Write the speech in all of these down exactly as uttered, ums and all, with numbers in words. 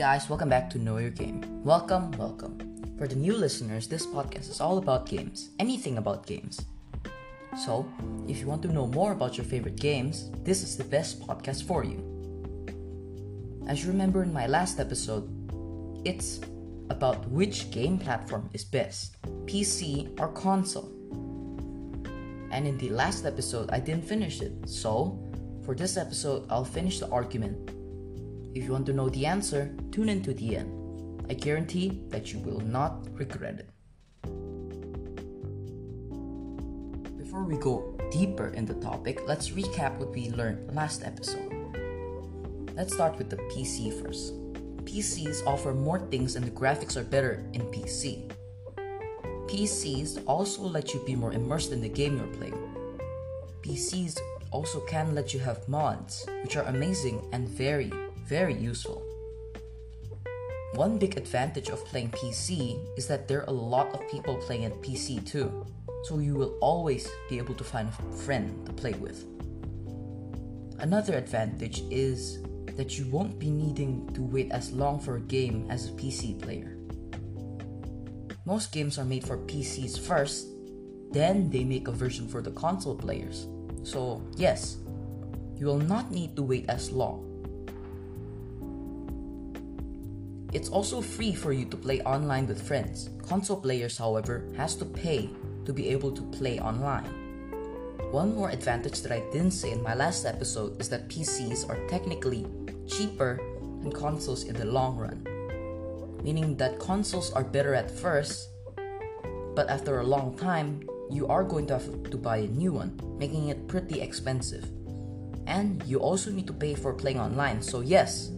guys, welcome back to Know Your Game. Welcome, welcome. For the new listeners, this podcast is all about games, anything about games. So, if you want to know more about your favorite games, this is the best podcast for you. As you remember in my last episode, it's about which game platform is best, P C or console. And in the last episode, I didn't finish it, so for this episode, I'll finish the argument. If you want to know the answer, tune in to the end. I guarantee that you will not regret it. Before we go deeper in the topic, let's recap what we learned last episode. Let's start with the P C first. P Cs offer more things and the graphics are better in P C. P Cs also let you be more immersed in the game you're playing. P Cs also can let you have mods, which are amazing and very, very useful. One big advantage of playing P C is that there are a lot of people playing at P C too, so you will always be able to find a friend to play with. Another advantage is that you won't be needing to wait as long for a game as a P C player. Most games are made for P Cs first, then they make a version for the console players. So yes, you will not need to wait as long. It's also free for you to play online with friends. Console players, however, has to pay to be able to play online. One more advantage that I didn't say in my last episode is that P Cs are technically cheaper than consoles in the long run, meaning that consoles are better at first, but after a long time, you are going to have to buy a new one, making it pretty expensive. And you also need to pay for playing online, so yes,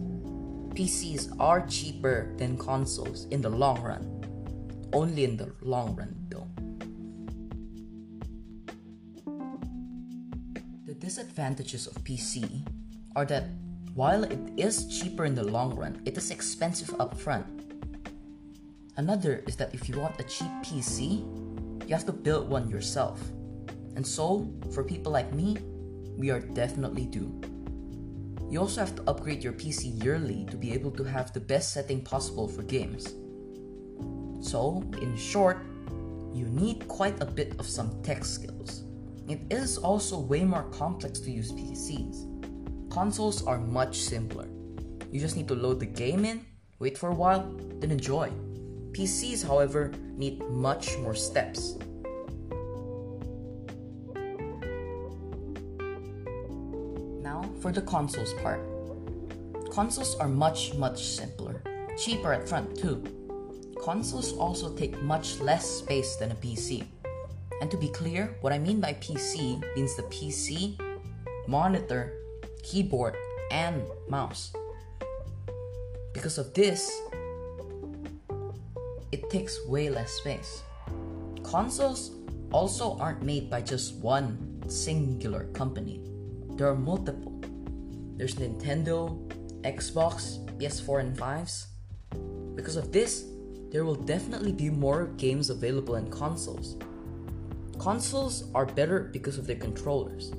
P Cs are cheaper than consoles in the long run. Only in the long run, though. The disadvantages of P C are that while it is cheaper in the long run, it is expensive upfront. Another is that if you want a cheap P C, you have to build one yourself. And so, for people like me, we are definitely due. You also have to upgrade your P C yearly to be able to have the best setting possible for games. So, in short, you need quite a bit of some tech skills. It is also way more complex to use P Cs. Consoles are much simpler. You just need to load the game in, wait for a while, then enjoy. P Cs, however, need much more steps. Now for the consoles part. Consoles are much, much simpler. Cheaper at front too. Consoles also take much less space than a P C. And to be clear, what I mean by P C means the P C, monitor, keyboard, and mouse. Because of this, it takes way less space. Consoles also aren't made by just one singular company. There are multiple. There's Nintendo, Xbox, P S four and fives. Because of this, there will definitely be more games available in consoles. Consoles are better because of their controllers.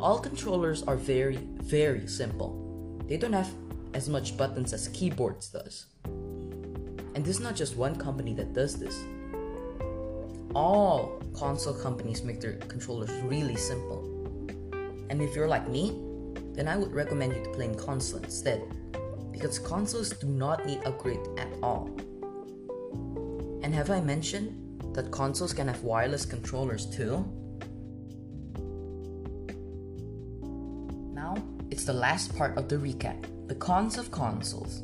All controllers are very, very simple. They don't have as much buttons as keyboards does. And this is not just one company that does this. All console companies make their controllers really simple. And if you're like me, then I would recommend you to play in console instead, because consoles do not need upgrade at all. And have I mentioned that consoles can have wireless controllers too? Now, it's the last part of the recap, the cons of consoles.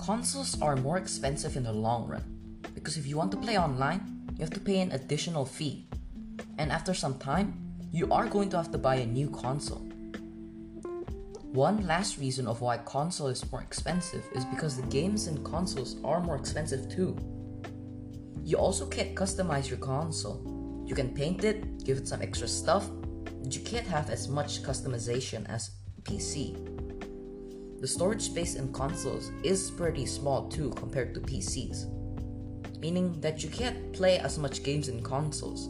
Consoles are more expensive in the long run, because if you want to play online, you have to pay an additional fee, and after some time, you are going to have to buy a new console. One last reason of why console is more expensive is because the games in consoles are more expensive too. You also can't customize your console. You can paint it, give it some extra stuff, but you can't have as much customization as a P C. The storage space in consoles is pretty small too compared to P Cs, meaning that you can't play as much games in consoles,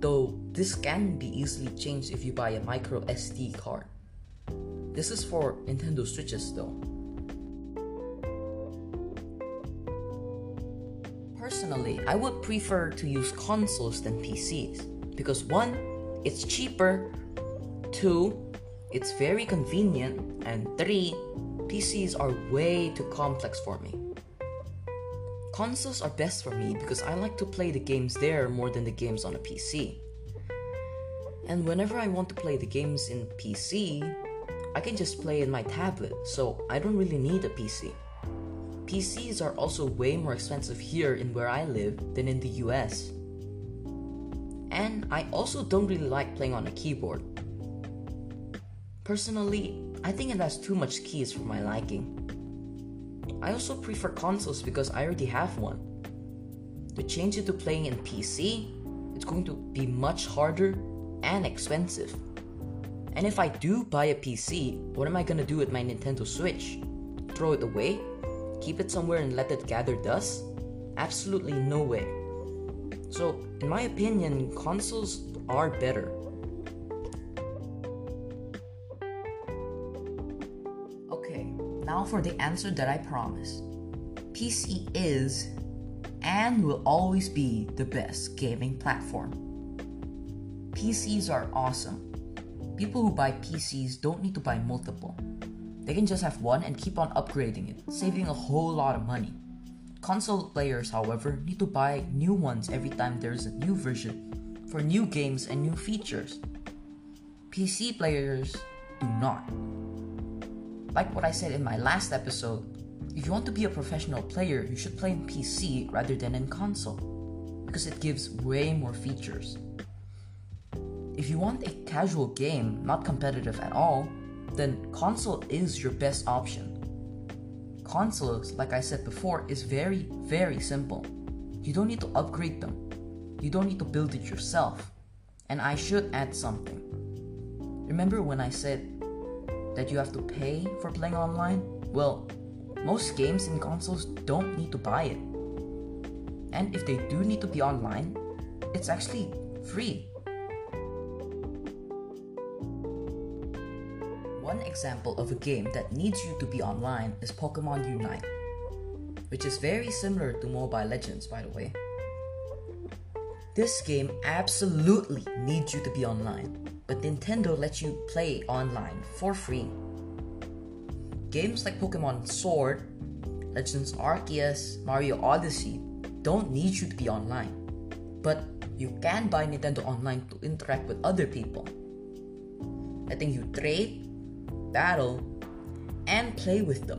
though this can be easily changed if you buy a micro S D card. This is for Nintendo Switches though. personally, I would prefer to use consoles than P Cs. Because one, it's cheaper. Two, it's very convenient. And three, P Cs are way too complex for me. Consoles are best for me because I like to play the games there more than the games on a P C. And whenever I want to play the games in P C, I can just play in my tablet, so I don't really need a P C. P Cs are also way more expensive here in where I live than in the U S. And I also don't really like playing on a keyboard. Personally, I think it has too much keys for my liking. I also prefer consoles because I already have one. To change it to playing in P C, it's going to be much harder and expensive. And if I do buy a P C, what am I gonna do with my Nintendo Switch? Throw it away? Keep it somewhere and let it gather dust? Absolutely no way. So, in my opinion, consoles are better. Okay, now for the answer that I promised. P C is and will always be the best gaming platform. P Cs are awesome. People who buy P Cs don't need to buy multiple. They can just have one and keep on upgrading it, saving a whole lot of money. Console players, however, need to buy new ones every time there's a new version for new games and new features. P C players do not. Like what I said in my last episode, if you want to be a professional player, you should play in P C rather than in console, because it gives way more features. If you want a casual game, not competitive at all, then console is your best option. Consoles, like I said before, is very, very simple. You don't need to upgrade them. You don't need to build it yourself. And I should add something. Remember when I said that you have to pay for playing online? Well, most games and consoles don't need to buy it. And if they do need to be online, it's actually free. One example of a game that needs you to be online is Pokémon Unite, which is very similar to Mobile Legends, by the way. This game absolutely needs you to be online, but Nintendo lets you play online for free. Games like Pokémon Sword, Legends Arceus, Mario Odyssey don't need you to be online, but you can buy Nintendo Online to interact with other people. I think you trade, battle, and play with them.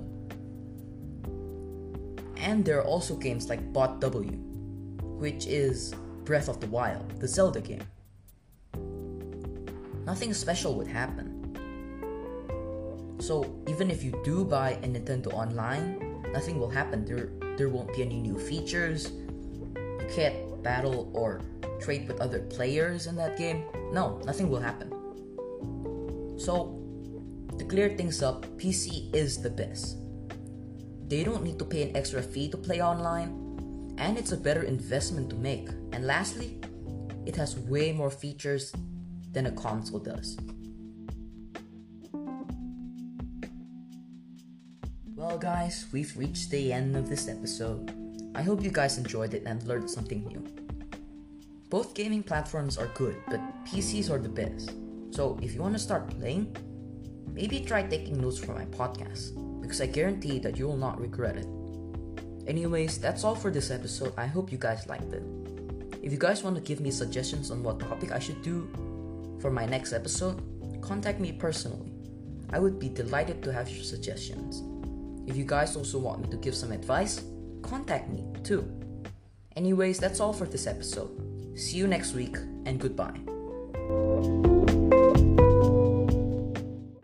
And there are also games like Bot W, which is Breath of the Wild, the Zelda game. Nothing special would happen. So even if you do buy a Nintendo Online, nothing will happen. There, there won't be any new features. You can't battle or trade with other players in that game. No, nothing will happen. So, to clear things up, P C is the best. They don't need to pay an extra fee to play online, and it's a better investment to make. And lastly, it has way more features than a console does. Well guys, we've reached the end of this episode. I hope you guys enjoyed it and learned something new. Both gaming platforms are good, but P Cs are the best. So if you want to start playing, maybe try taking notes from my podcast, because I guarantee that you will not regret it. Anyways, that's all for this episode. I hope you guys liked it. If you guys want to give me suggestions on what topic I should do for my next episode, contact me personally. I would be delighted to have your suggestions. If you guys also want me to give some advice, contact me too. Anyways, that's all for this episode. See you next week, and goodbye.